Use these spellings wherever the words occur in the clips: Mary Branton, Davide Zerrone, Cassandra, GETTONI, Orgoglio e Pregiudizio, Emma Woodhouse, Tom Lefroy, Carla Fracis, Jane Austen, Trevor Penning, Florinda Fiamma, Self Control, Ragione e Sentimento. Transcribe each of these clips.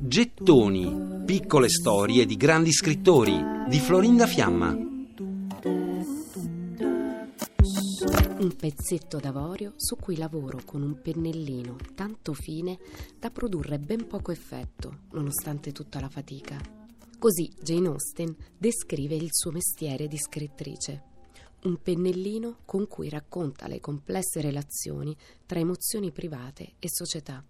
Gettoni, piccole storie di grandi scrittori di Florinda Fiamma. Un pezzetto d'avorio su cui lavoro con un pennellino tanto fine da produrre ben poco effetto, nonostante tutta la fatica. Così Jane Austen descrive il suo mestiere di scrittrice. Un pennellino con cui racconta le complesse relazioni tra emozioni private e società.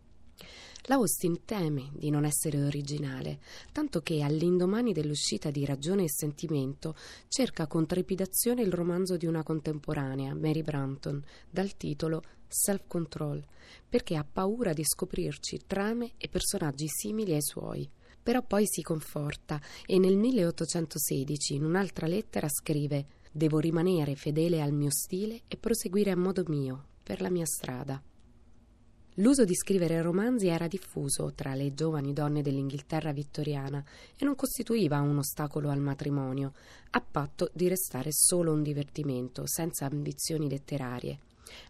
La Austen teme di non essere originale, tanto che all'indomani dell'uscita di Ragione e Sentimento cerca con trepidazione il romanzo di una contemporanea, Mary Branton, dal titolo Self Control, perché ha paura di scoprirci trame e personaggi simili ai suoi. Però poi si conforta e nel 1816 in un'altra lettera scrive: «Devo rimanere fedele al mio stile e proseguire a modo mio, per la mia strada». L'uso di scrivere romanzi era diffuso tra le giovani donne dell'Inghilterra vittoriana e non costituiva un ostacolo al matrimonio, a patto di restare solo un divertimento, senza ambizioni letterarie.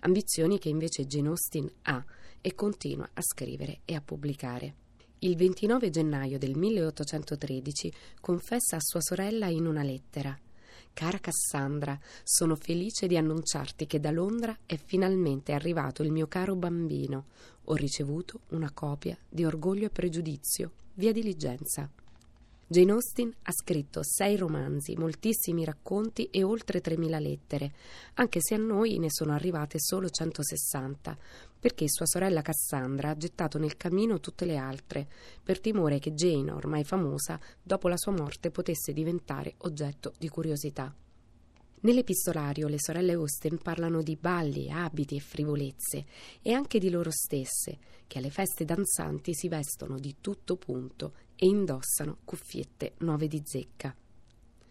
Ambizioni che invece Jane Austen ha e continua a scrivere e a pubblicare. Il 29 gennaio del 1813 confessa a sua sorella in una lettera: «Cara Cassandra, sono felice di annunciarti che da Londra è finalmente arrivato il mio caro bambino. Ho ricevuto una copia di Orgoglio e Pregiudizio, via diligenza». Jane Austen ha scritto 6 romanzi, moltissimi racconti e oltre 3.000 lettere, anche se a noi ne sono arrivate solo 160, perché sua sorella Cassandra ha gettato nel camino tutte le altre, per timore che Jane, ormai famosa, dopo la sua morte potesse diventare oggetto di curiosità. Nell'epistolario le sorelle Austen parlano di balli, abiti e frivolezze, e anche di loro stesse, che alle feste danzanti si vestono di tutto punto e indossano cuffiette 9 di zecca.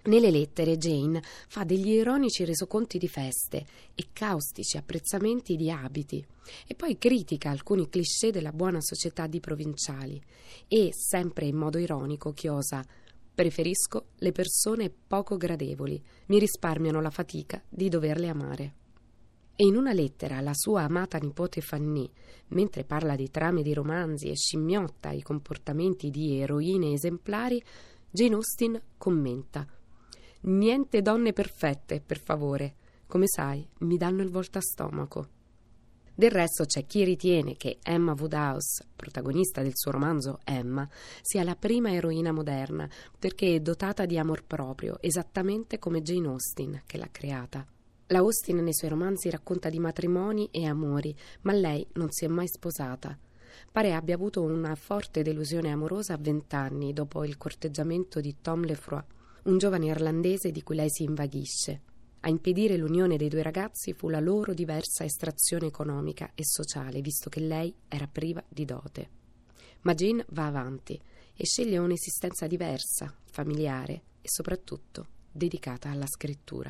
Nelle lettere Jane fa degli ironici resoconti di feste e caustici apprezzamenti di abiti, e poi critica alcuni cliché della buona società di provinciali e, sempre in modo ironico, chiosa: «Preferisco le persone poco gradevoli, mi risparmiano la fatica di doverle amare». E in una lettera alla sua amata nipote Fanny, mentre parla di trame di romanzi e scimmiotta i comportamenti di eroine esemplari, Jane Austen commenta: «Niente donne perfette, per favore. Come sai, mi danno il voltastomaco». Del resto c'è chi ritiene che Emma Woodhouse, protagonista del suo romanzo Emma, sia la prima eroina moderna perché è dotata di amor proprio, esattamente come Jane Austen che l'ha creata. La Austen nei suoi romanzi racconta di matrimoni e amori, ma lei non si è mai sposata. Pare abbia avuto una forte delusione amorosa a 20 anni dopo il corteggiamento di Tom Lefroy, un giovane irlandese di cui lei si invaghisce. A impedire l'unione dei 2 ragazzi fu la loro diversa estrazione economica e sociale, visto che lei era priva di dote. Ma Jane va avanti e sceglie un'esistenza diversa, familiare e soprattutto dedicata alla scrittura.